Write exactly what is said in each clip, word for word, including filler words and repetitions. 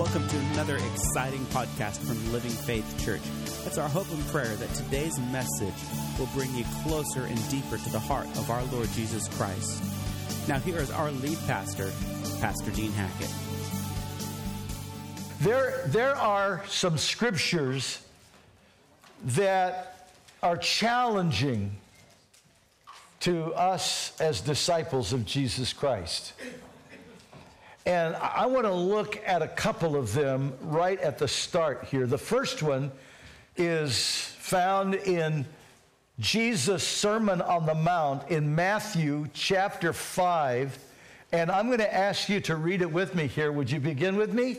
Welcome to another exciting podcast from Living Faith Church. It's our hope and prayer that today's message will bring you closer and deeper to the heart of our Lord Jesus Christ. Now here is our lead pastor, Pastor Dean Hackett. There, there are some scriptures that are challenging to us as disciples of Jesus Christ. And I want to look at a couple of them right at the start here. The first one is found in Jesus' Sermon on the Mount in Matthew chapter five. And I'm going to ask you to read it with me here. Would you begin with me?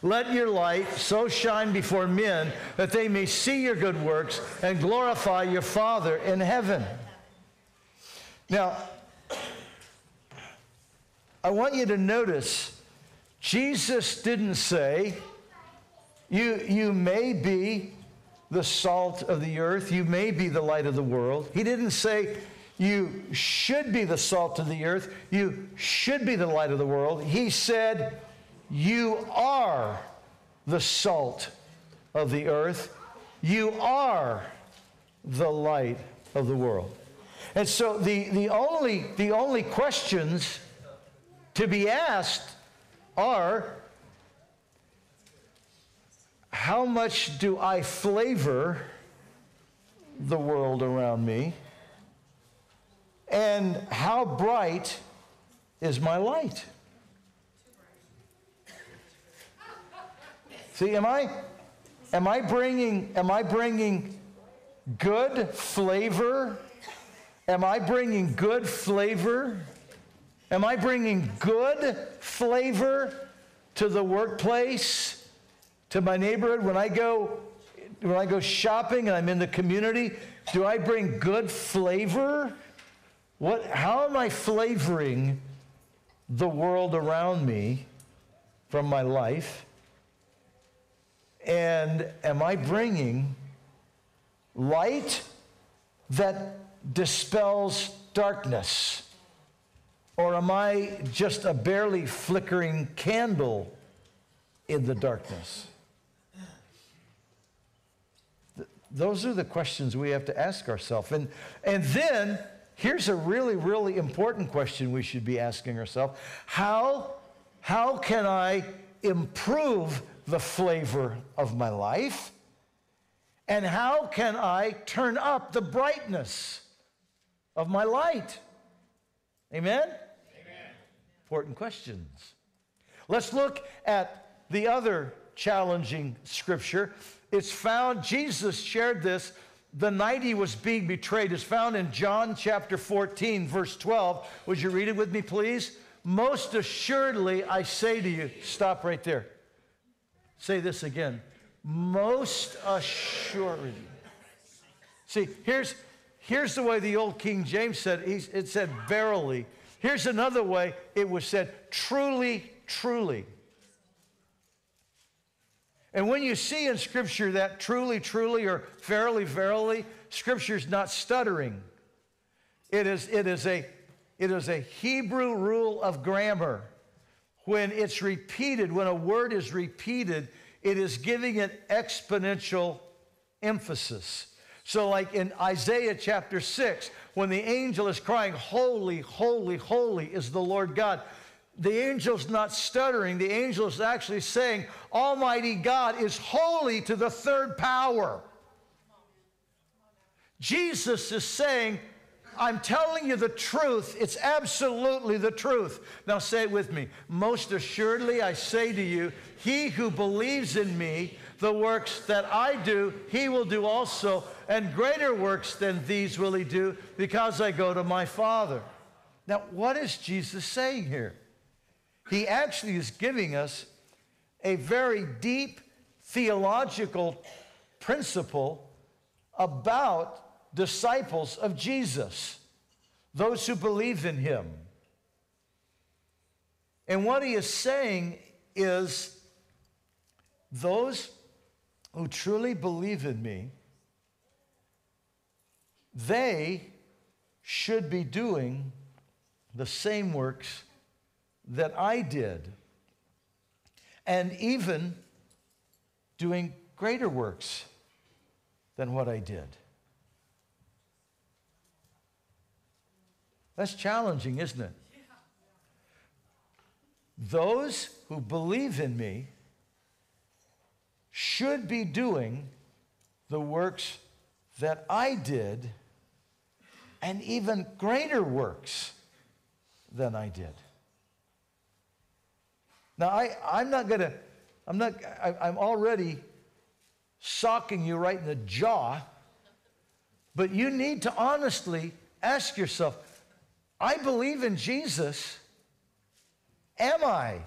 Let your light so shine before men that they may see your good works and glorify your Father in heaven. Now, I want you to notice Jesus didn't say, you, you may be the salt of the earth, you may be the light of the world. He didn't say, you should be the salt of the earth, you should be the light of the world. He said, you are the salt of the earth. You are the light of the world. And so the, the only the only questions to be asked are, how much do I flavor the world around me? And how bright is my light? See, am I, am I bringing, am I bringing good flavor? Am I bringing good flavor? Am I bringing good flavor to the workplace, to my neighborhood? When I go, when I go shopping and I'm in the community, do I bring good flavor? What? How am I flavoring the world around me from my life? And am I bringing light that dispels darkness? Or am I just a barely flickering candle in the darkness? Th- those are the questions we have to ask ourselves. And, and then, here's a really, really important question we should be asking ourselves. How, how can I improve the flavor of my life? And how can I turn up the brightness of my light? Amen? Amen. Important questions. Let's look at the other challenging scripture. It's found, Jesus shared this the night he was being betrayed. It's found in John chapter fourteen, verse twelve. Would you read it with me, please? Most assuredly, I say to you, stop right there. Say this again. Most assuredly. See, here's, here's the way the old King James said it. It said verily. Here's another way it was said, truly, truly. And when you see in Scripture that truly, truly, or verily, verily, Scripture's not stuttering. It is, it is a, it is a Hebrew rule of grammar. When it's repeated, when a word is repeated, it is giving it exponential emphasis. So like in Isaiah chapter six, when the angel is crying, holy, holy, holy is the Lord God, the angel's not stuttering. The angel is actually saying, Almighty God is holy to the third power. Jesus is saying, I'm telling you the truth. It's absolutely the truth. Now say it with me. Most assuredly, I say to you, he who believes in me, the works that I do, he will do also, and greater works than these will he do, because I go to my Father. Now, what is Jesus saying here? He actually is giving us a very deep theological principle about disciples of Jesus, those who believed in him. And what he is saying is, those who truly believe in me, they should be doing the same works that I did, and even doing greater works than what I did. That's challenging, isn't it? Those who believe in me should be doing the works that I did, and even greater works than I did. Now, I, I'm not going to, I'm not, I, I'm already socking you right in the jaw, but you need to honestly ask yourself, I believe in Jesus. Am I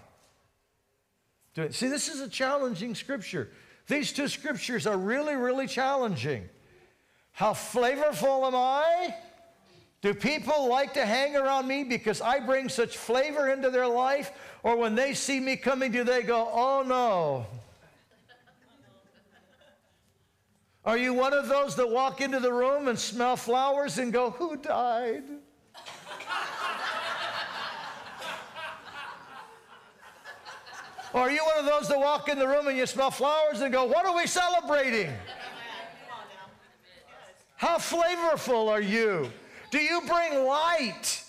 doing it? See, this is a challenging scripture. These two scriptures are really, really challenging. How flavorful am I? Do people like to hang around me because I bring such flavor into their life? Or when they see me coming, do they go, oh no? Are you one of those that walk into the room and smell flowers and go, who died? Or are you one of those that walk in the room and you smell flowers and go, what are we celebrating? How flavorful are you? Do you bring light?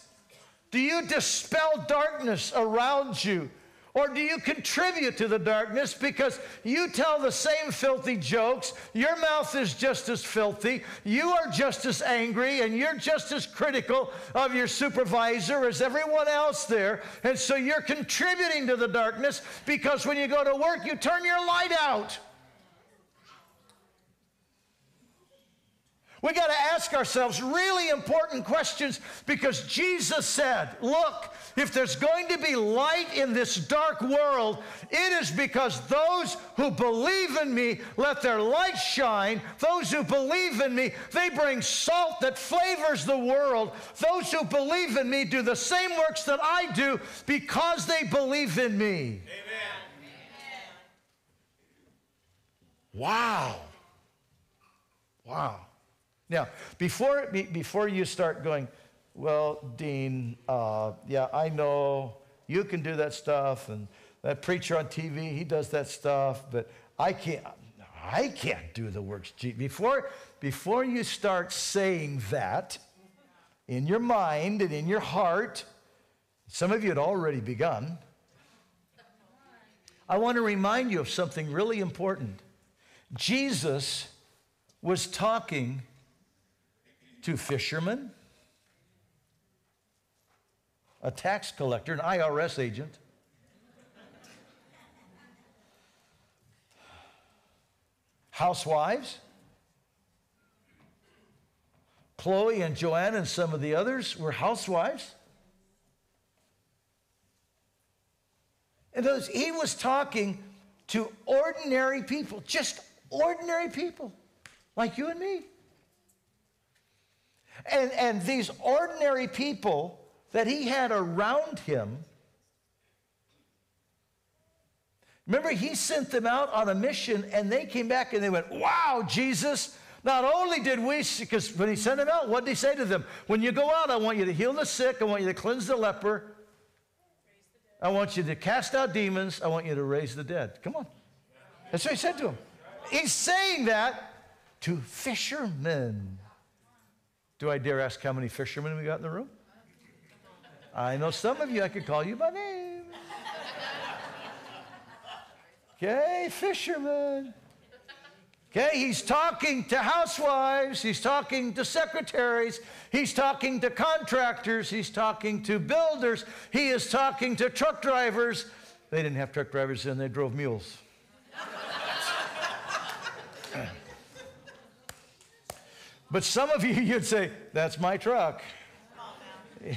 Do you dispel darkness around you? Or do you contribute to the darkness because you tell the same filthy jokes? Your mouth is just as filthy. You are just as angry, and you're just as critical of your supervisor as everyone else there. And so you're contributing to the darkness because when you go to work, you turn your light out. We got to ask ourselves really important questions because Jesus said, look, if there's going to be light in this dark world, it is because those who believe in me let their light shine. Those who believe in me, they bring salt that flavors the world. Those who believe in me do the same works that I do because they believe in me. Amen. Wow. Wow. Now, before, before you start going, well, Dean, uh, yeah, I know you can do that stuff, and that preacher on T V, he does that stuff, but I can't, I can't do the works. Before, before you start saying that in your mind and in your heart, some of you had already begun, I want to remind you of something really important. Jesus was talking to fishermen, a tax collector, an I R S agent. Housewives. Chloe and Joanne and some of the others were housewives. And those, he was talking to ordinary people, just ordinary people, like you and me. And, and these ordinary people that he had around him, remember, he sent them out on a mission, and they came back and they went, wow, Jesus, not only did we, because when he sent them out, what did he say to them? When you go out, I want you to heal the sick, I want you to cleanse the leper, I want you to cast out demons, I want you to raise the dead. Come on. That's what he said to them. He's saying that to fishermen. Do I dare ask how many fishermen we got in the room? I know some of you, I could call you by name. Okay, fishermen. Okay, he's talking to housewives. He's talking to secretaries. He's talking to contractors. He's talking to builders. He is talking to truck drivers. They didn't have truck drivers then. They drove mules. But some of you, you'd say, that's my truck.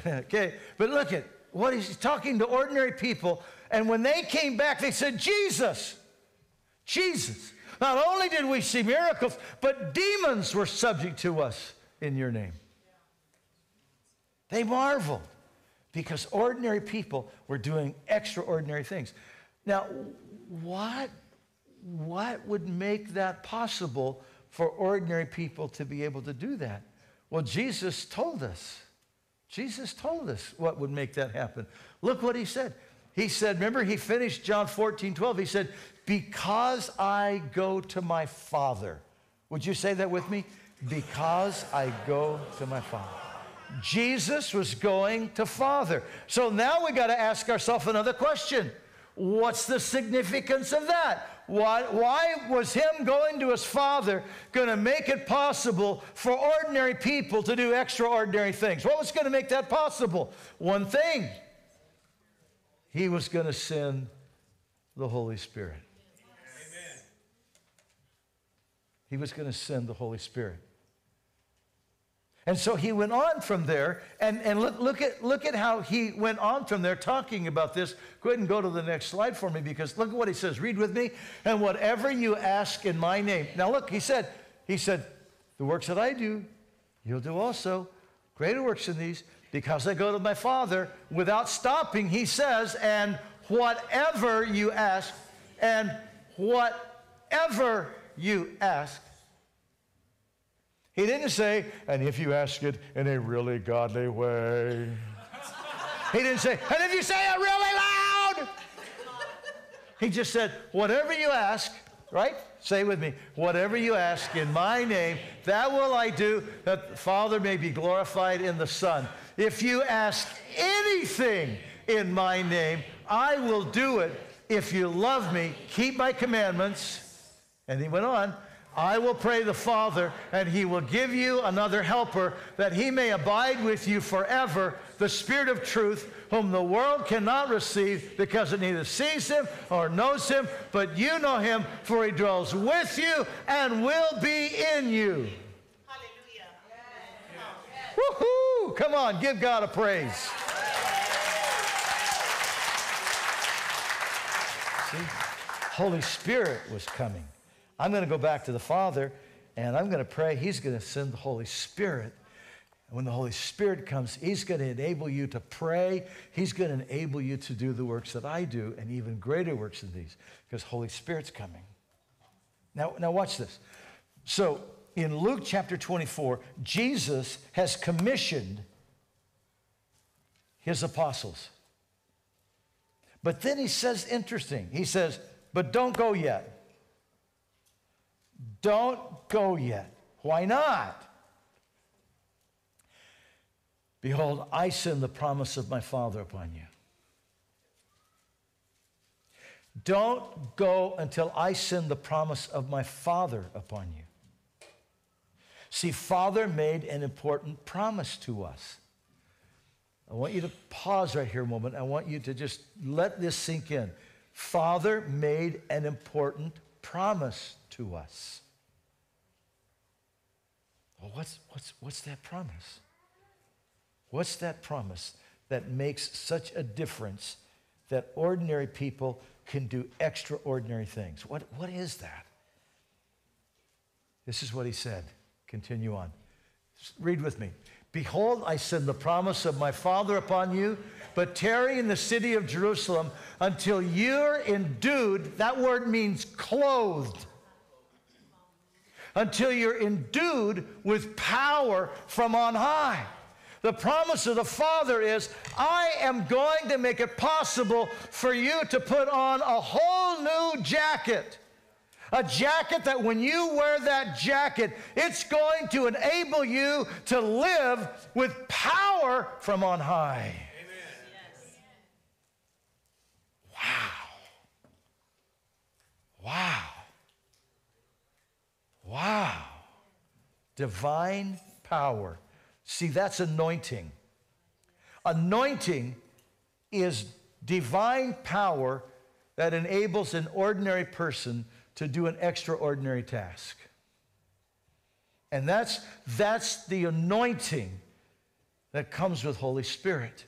Okay, but look at what he's talking to ordinary people. And when they came back, they said, Jesus, Jesus, Not only did we see miracles, but demons were subject to us in your name. They marveled because ordinary people were doing extraordinary things. Now, what, what would make that possible for ordinary people to be able to do that? Well, Jesus told us. Jesus told us what would make that happen. Look what he said. He said, remember, he finished John fourteen twelve. He said, because I go to my Father. Would you say that with me? Because I go to my Father. Jesus was going to Father. So now we got to ask ourselves another question. What's the significance of that? Why, why was him going to his Father going to make it possible for ordinary people to do extraordinary things? What was going to make that possible? One thing. He was going to send the Holy Spirit. Amen. He was going to send the Holy Spirit. And so he went on from there, and, and look, look, at, look at how he went on from there talking about this. Go ahead and go to the next slide for me, because look at what he says. Read with me. And whatever you ask in my name. Now look, he said, he said, the works that I do, you'll do also. Greater works than these, because I go to my Father. Without stopping, he says, and whatever you ask, and whatever you ask. He didn't say, and if you ask it in a really godly way. He didn't say, and if you say it really loud. He just said, whatever you ask, right? Say with me, whatever you ask in my name, that will I do, that the Father may be glorified in the Son. If you ask anything in my name, I will do it. If you love me, keep my commandments. And he went on. I will pray the Father, and he will give you another helper, that he may abide with you forever, the Spirit of truth, whom the world cannot receive, because it neither sees him or knows him, but you know him, for he dwells with you and will be in you. Hallelujah. Yes. Woohoo! Come on, give God a praise. See? Holy Spirit was coming. I'm going to go back to the Father, and I'm going to pray. He's going to send the Holy Spirit. And when the Holy Spirit comes, he's going to enable you to pray. He's going to enable you to do the works that I do, and even greater works than these, because Holy Spirit's coming. Now, now watch this. So in Luke chapter twenty-four, Jesus has commissioned his apostles. But then he says, interesting, he says, but don't go yet. Don't go yet. Why not? Behold, I send the promise of my Father upon you. Don't go until I send the promise of my Father upon you. See, Father made an important promise to us. I want you to pause right here a moment. I want you to just let this sink in. Father made an important promise to us. Well, what's, what's, what's that promise? What's that promise that makes such a difference that ordinary people can do extraordinary things? What, what is that? This is what he said. Continue on. Read with me. Behold, I send the promise of my Father upon you, but tarry in the city of Jerusalem until you're endued. That word means clothed. Until you're endued with power from on high. The promise of the Father is, I am going to make it possible for you to put on a whole new jacket. A jacket that when you wear that jacket, it's going to enable you to live with power from on high. Amen. Wow. Wow. Wow. Divine power. See, that's anointing. Anointing is divine power that enables an ordinary person to do an extraordinary task. And that's, that's the anointing that comes with Holy Spirit.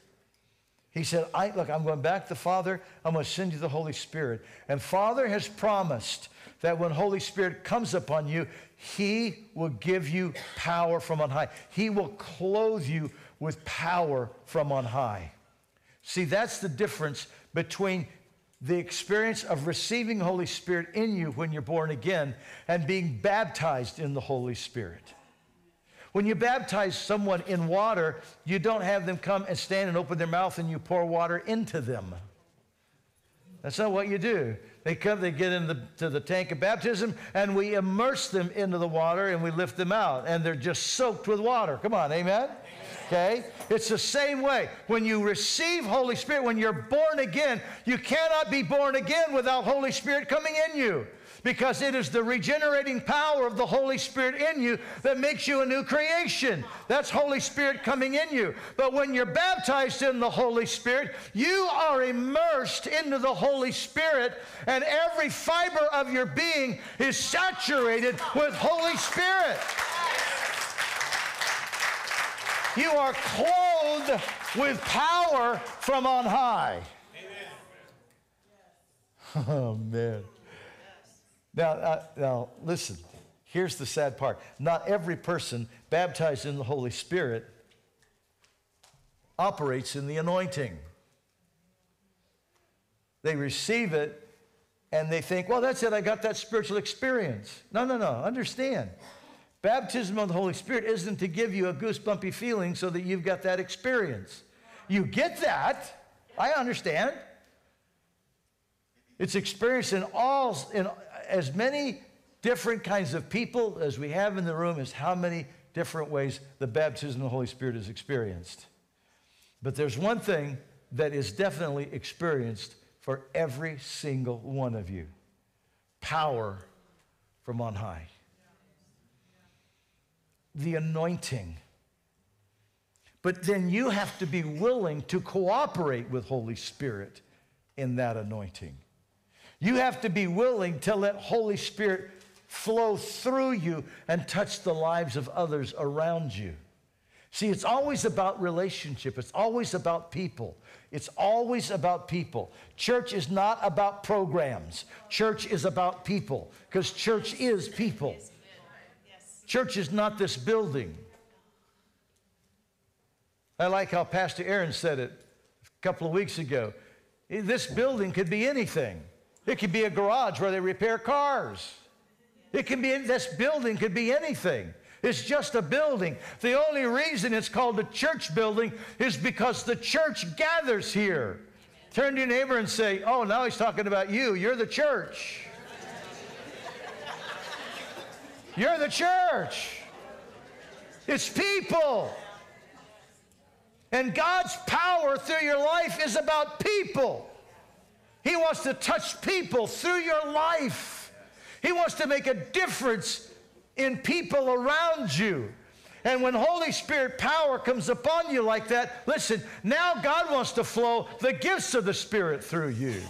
He said, I, look, I'm going back to the Father. I'm going to send you the Holy Spirit. And Father has promised that when Holy Spirit comes upon you, He will give you power from on high. He will clothe you with power from on high. See, that's the difference between the experience of receiving Holy Spirit in you when you're born again and being baptized in the Holy Spirit. When you baptize someone in water, you don't have them come and stand and open their mouth and you pour water into them. That's not what you do. They come, they get into the, to the tank of baptism, and we immerse them into the water and we lift them out, and they're just soaked with water. Come on, amen? Okay? It's the same way. When you receive Holy Spirit, when you're born again, you cannot be born again without Holy Spirit coming in you, because it is the regenerating power of the Holy Spirit in you that makes you a new creation. That's Holy Spirit coming in you. But when you're baptized in the Holy Spirit, you are immersed into the Holy Spirit, and every fiber of your being is saturated with Holy Spirit. You are clothed with power from on high. Amen. Oh, man. Now, uh, now, listen, here's the sad part. Not every person baptized in the Holy Spirit operates in the anointing. They receive it, and they think, well, that's it, I got that spiritual experience. No, no, no, understand. Baptism of the Holy Spirit isn't to give you a goosebumpy feeling so that you've got that experience. You get that. I understand. It's experienced in all, in as many different kinds of people as we have in the room is how many different ways the baptism of the Holy Spirit is experienced. But there's one thing that is definitely experienced for every single one of you. Power from on high. The anointing. But then you have to be willing to cooperate with Holy Spirit in that anointing. You have to be willing to let Holy Spirit flow through you and touch the lives of others around you. See, it's always about relationship. It's always about people. It's always about people. Church is not about programs. Church is about people, because church is people. Church is not this building. I like how Pastor Aaron said it a couple of weeks ago. This building could be anything. It could be a garage where they repair cars. It can be, this building could be anything. It's just a building. The only reason it's called a church building is because the church gathers here. Turn to your neighbor and say, oh, now he's talking about you. You're the church. You're the church. It's people. And God's power through your life is about people. He wants to touch people through your life. He wants to make a difference in people around you. And when Holy Spirit power comes upon you like that, listen, now God wants to flow the gifts of the Spirit through you. Amen.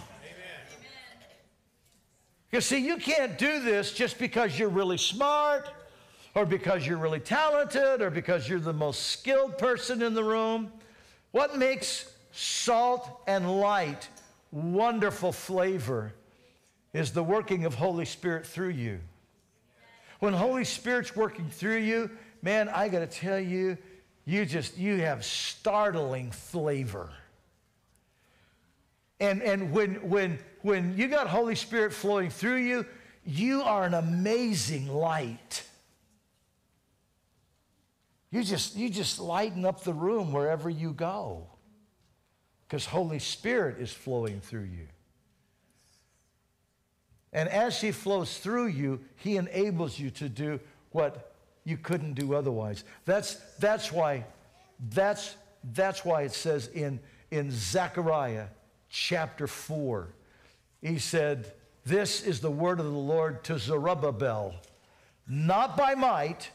You see, you can't do this just because you're really smart or because you're really talented or because you're the most skilled person in the room. What makes salt and light wonderful flavor is the working of Holy Spirit through you. When Holy Spirit's working through you, man, I got to tell you, you just, you have startling flavor. And, and when, when, when you got Holy Spirit flowing through you, you are an amazing light. You just, you just lighten up the room wherever you go, because Holy Spirit is flowing through you. And as He flows through you, He enables you to do what you couldn't do otherwise. That's, that's, why, that's, that's why it says in, in Zechariah chapter four, he said, this is the word of the Lord to Zerubbabel, not by might,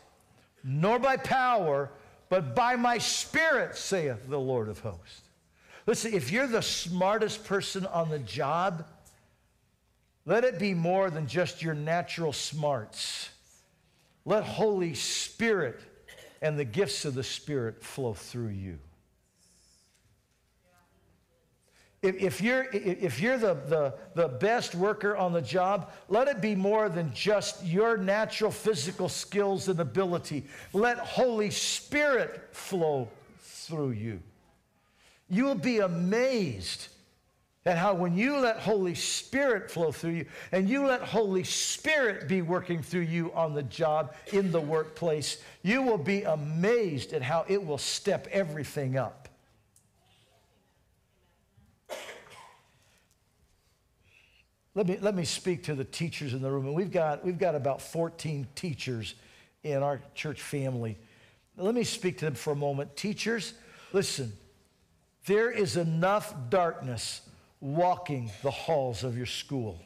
nor by power, but by my Spirit, saith the Lord of hosts. Listen, if you're the smartest person on the job, let it be more than just your natural smarts. Let Holy Spirit and the gifts of the Spirit flow through you. If, if you're, if you're the, the, the best worker on the job, let it be more than just your natural physical skills and ability. Let Holy Spirit flow through you. You'll be amazed at how when you let Holy Spirit flow through you and you let Holy Spirit be working through you on the job, in the workplace, you will be amazed at how it will step everything up. Let me, let me speak to the teachers in the room. And we've got, we've got about fourteen teachers in our church family. Let me speak to them for a moment. Teachers, listen, there is enough darkness walking the halls of your school.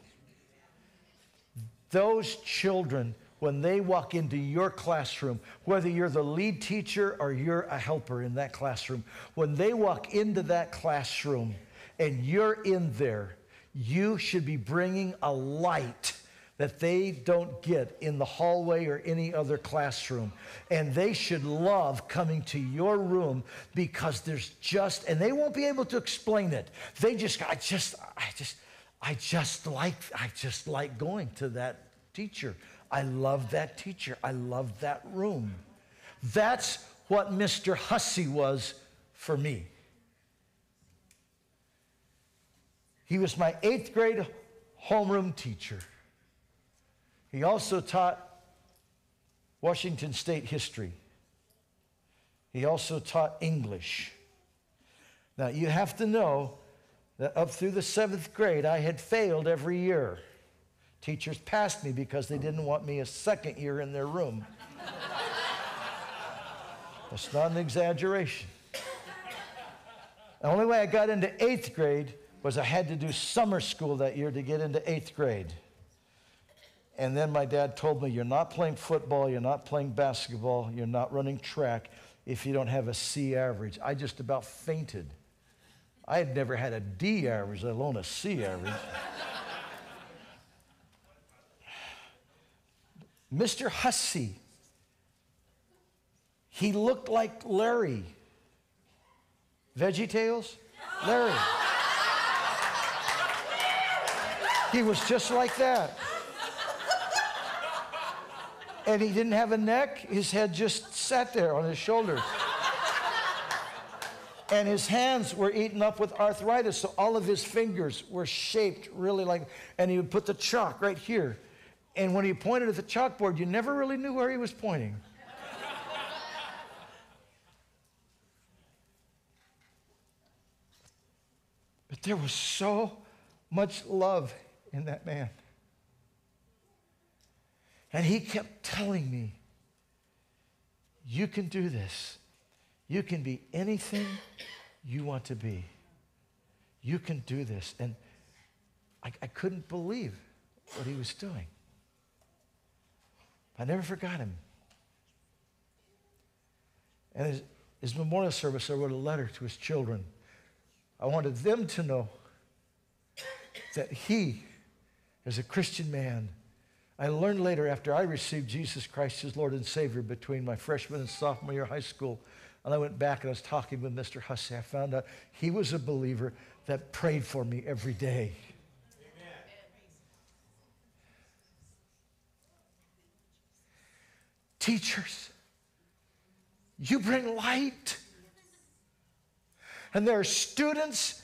Those children, when they walk into your classroom, whether you're the lead teacher or you're a helper in that classroom, when they walk into that classroom and you're in there, you should be bringing a light that they don't get in the hallway or any other classroom. And they should love coming to your room because there's just, and they won't be able to explain it. They just, I just, I just, I just like, I just like going to that teacher. I love that teacher. I love that room. That's what Mister Hussey was for me. He was my eighth grade homeroom teacher. He also taught Washington State history. He also taught English. Now, you have to know that up through the seventh grade, I had failed every year. Teachers passed me because they didn't want me a second year in their room. That's not an exaggeration. The only way I got into eighth grade was I had to do summer school that year to get into eighth grade. And then my dad told me, you're not playing football, you're not playing basketball, you're not running track if you don't have a C average. I just about fainted. I had never had a D average, let alone a C average. Mister Hussey, he looked like Larry. Veggie Tales? Larry. He was just like that. And he didn't have a neck. His head just sat there on his shoulders. And his hands were eaten up with arthritis, so all of his fingers were shaped really like, and he would put the chalk right here. And when he pointed at the chalkboard, you never really knew where he was pointing. But there was so much love in that man. And he kept telling me, you can do this. You can be anything you want to be. You can do this. And I, I couldn't believe what he was doing. I never forgot him. And his, his memorial service, I wrote a letter to his children. I wanted them to know that he, as a Christian man, I learned later after I received Jesus Christ as Lord and Savior between my freshman and sophomore year of high school, and I went back and I was talking with Mister Hussey. I found out he was a believer that prayed for me every day. Amen. Teachers, you bring light. And there are students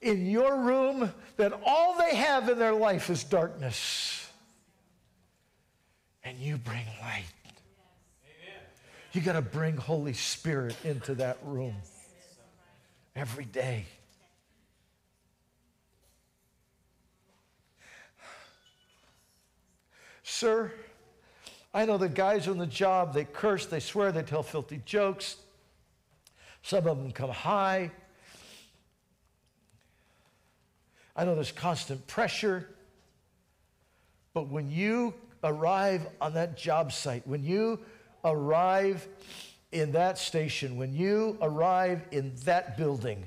in your room that all they have in their life is darkness. And you bring light. Amen. You got to bring Holy Spirit into that room every day. Sir, I know the guys on the job, they curse, they swear, they tell filthy jokes. Some of them come high. I know there's constant pressure, but when you arrive on that job site, when you arrive in that station, when you arrive in that building,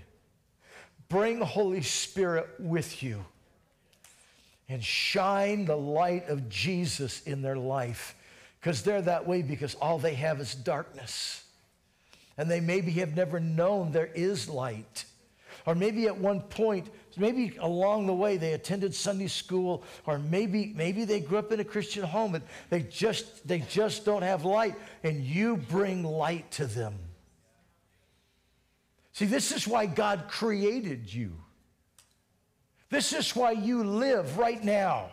bring Holy Spirit with you and shine the light of Jesus in their life, because they're that way because all they have is darkness, and they maybe have never known there is light. or maybe at one point, maybe along the way they attended Sunday school, or maybe maybe they grew up in a Christian home and they just they just don't have light, and you bring light to them. See, this is why God created you. This is why you live right now.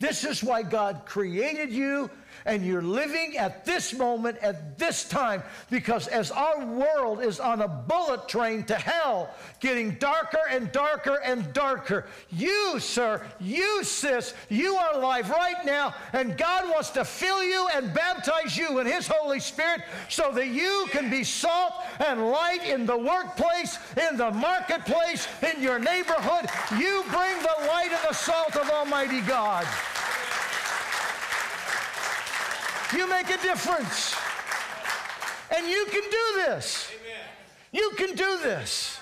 This is why God created you, and you're living at this moment, at this time, because as our world is on a bullet train to hell, getting darker and darker and darker, you, sir, you, sis, you are alive right now, and God wants to fill you and baptize you in His Holy Spirit so that you can be salt and light in the workplace, in the marketplace, in your neighborhood. You bring the light and the salt of Almighty God. You make a difference. And you can do this. Amen. You can do this.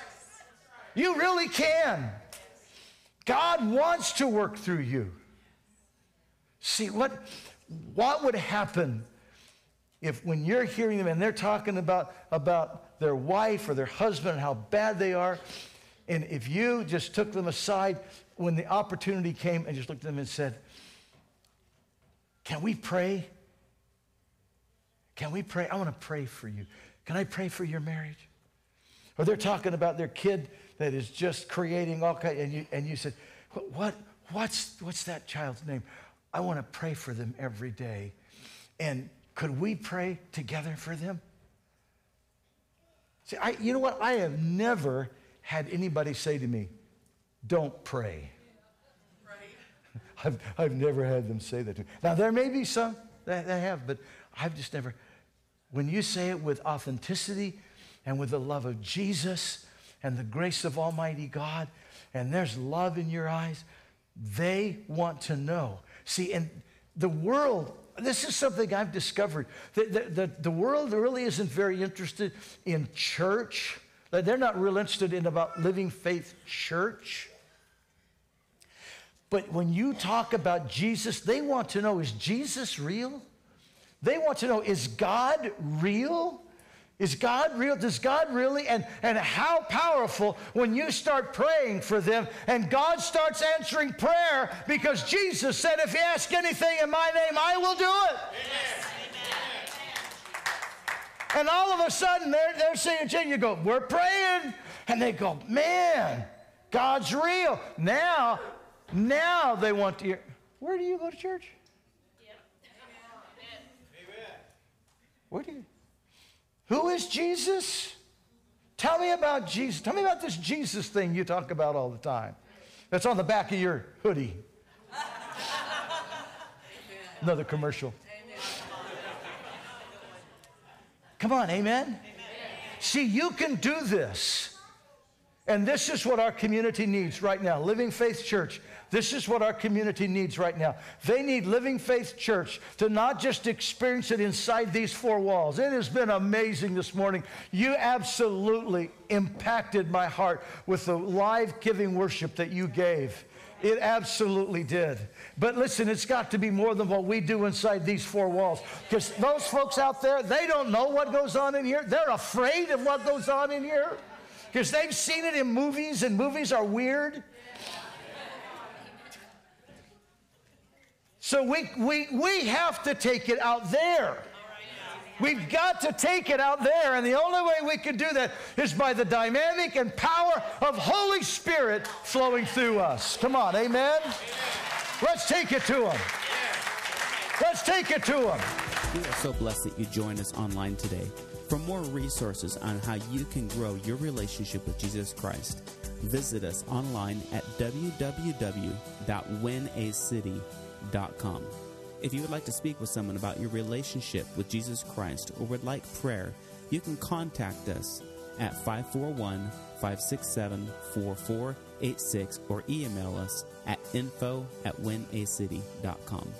You really can. God wants to work through you. See, what, what would happen if when you're hearing them and they're talking about, about their wife or their husband and how bad they are, and if you just took them aside when the opportunity came and just looked at them and said, can we pray? Can we pray? I want to pray for you. Can I pray for your marriage? Or they're talking about their kid that is just creating all kinds, and you, and you said, what, what's, what's that child's name? I want to pray for them every day. And could we pray together for them? See, I, you know what? I have never had anybody say to me, don't pray. Right. I've, I've never had them say that to me. Now, there may be some that, that have, but I've just never. When you say it with authenticity and with the love of Jesus and the grace of Almighty God, and there's love in your eyes, they want to know. See, and the world, this is something I've discovered. The, the, the, the world really isn't very interested in church. They're not real interested in about Living Faith Church. But when you talk about Jesus, they want to know, is Jesus real? They want to know, is God real? Is God real? Does God really? And, and how powerful when you start praying for them and God starts answering prayer, because Jesus said, if you ask anything in my name, I will do it. Amen. And all of a sudden, they're, they're saying, you go, we're praying. And they go, man, God's real. Now, now they want to hear, where do you go to church? Where do you, who is Jesus? Tell me about Jesus. Tell me about this Jesus thing you talk about all the time. That's on the back of your hoodie. Another commercial. Come on, amen? Amen? See, you can do this. And this is what our community needs right now. Living Faith Church. This is what our community needs right now. They need Living Faith Church to not just experience it inside these four walls. It has been amazing this morning. You absolutely impacted my heart with the live giving worship that you gave. It absolutely did. But listen, it's got to be more than what we do inside these four walls. Because those folks out there, they don't know what goes on in here. They're afraid of what goes on in here. Because they've seen it in movies, and movies are weird. So we, we, we have to take it out there. We've got to take it out there. And the only way we can do that is by the dynamic and power of Holy Spirit flowing through us. Come on, amen? Let's take it to them. Let's take it to them. We are so blessed that you joined us online today. For more resources on how you can grow your relationship with Jesus Christ, visit us online at w w w dot win a city dot com. If you would like to speak with someone about your relationship with Jesus Christ or would like prayer, you can contact us at five four one, five six seven, four four eight six or email us at info at winacity dot com.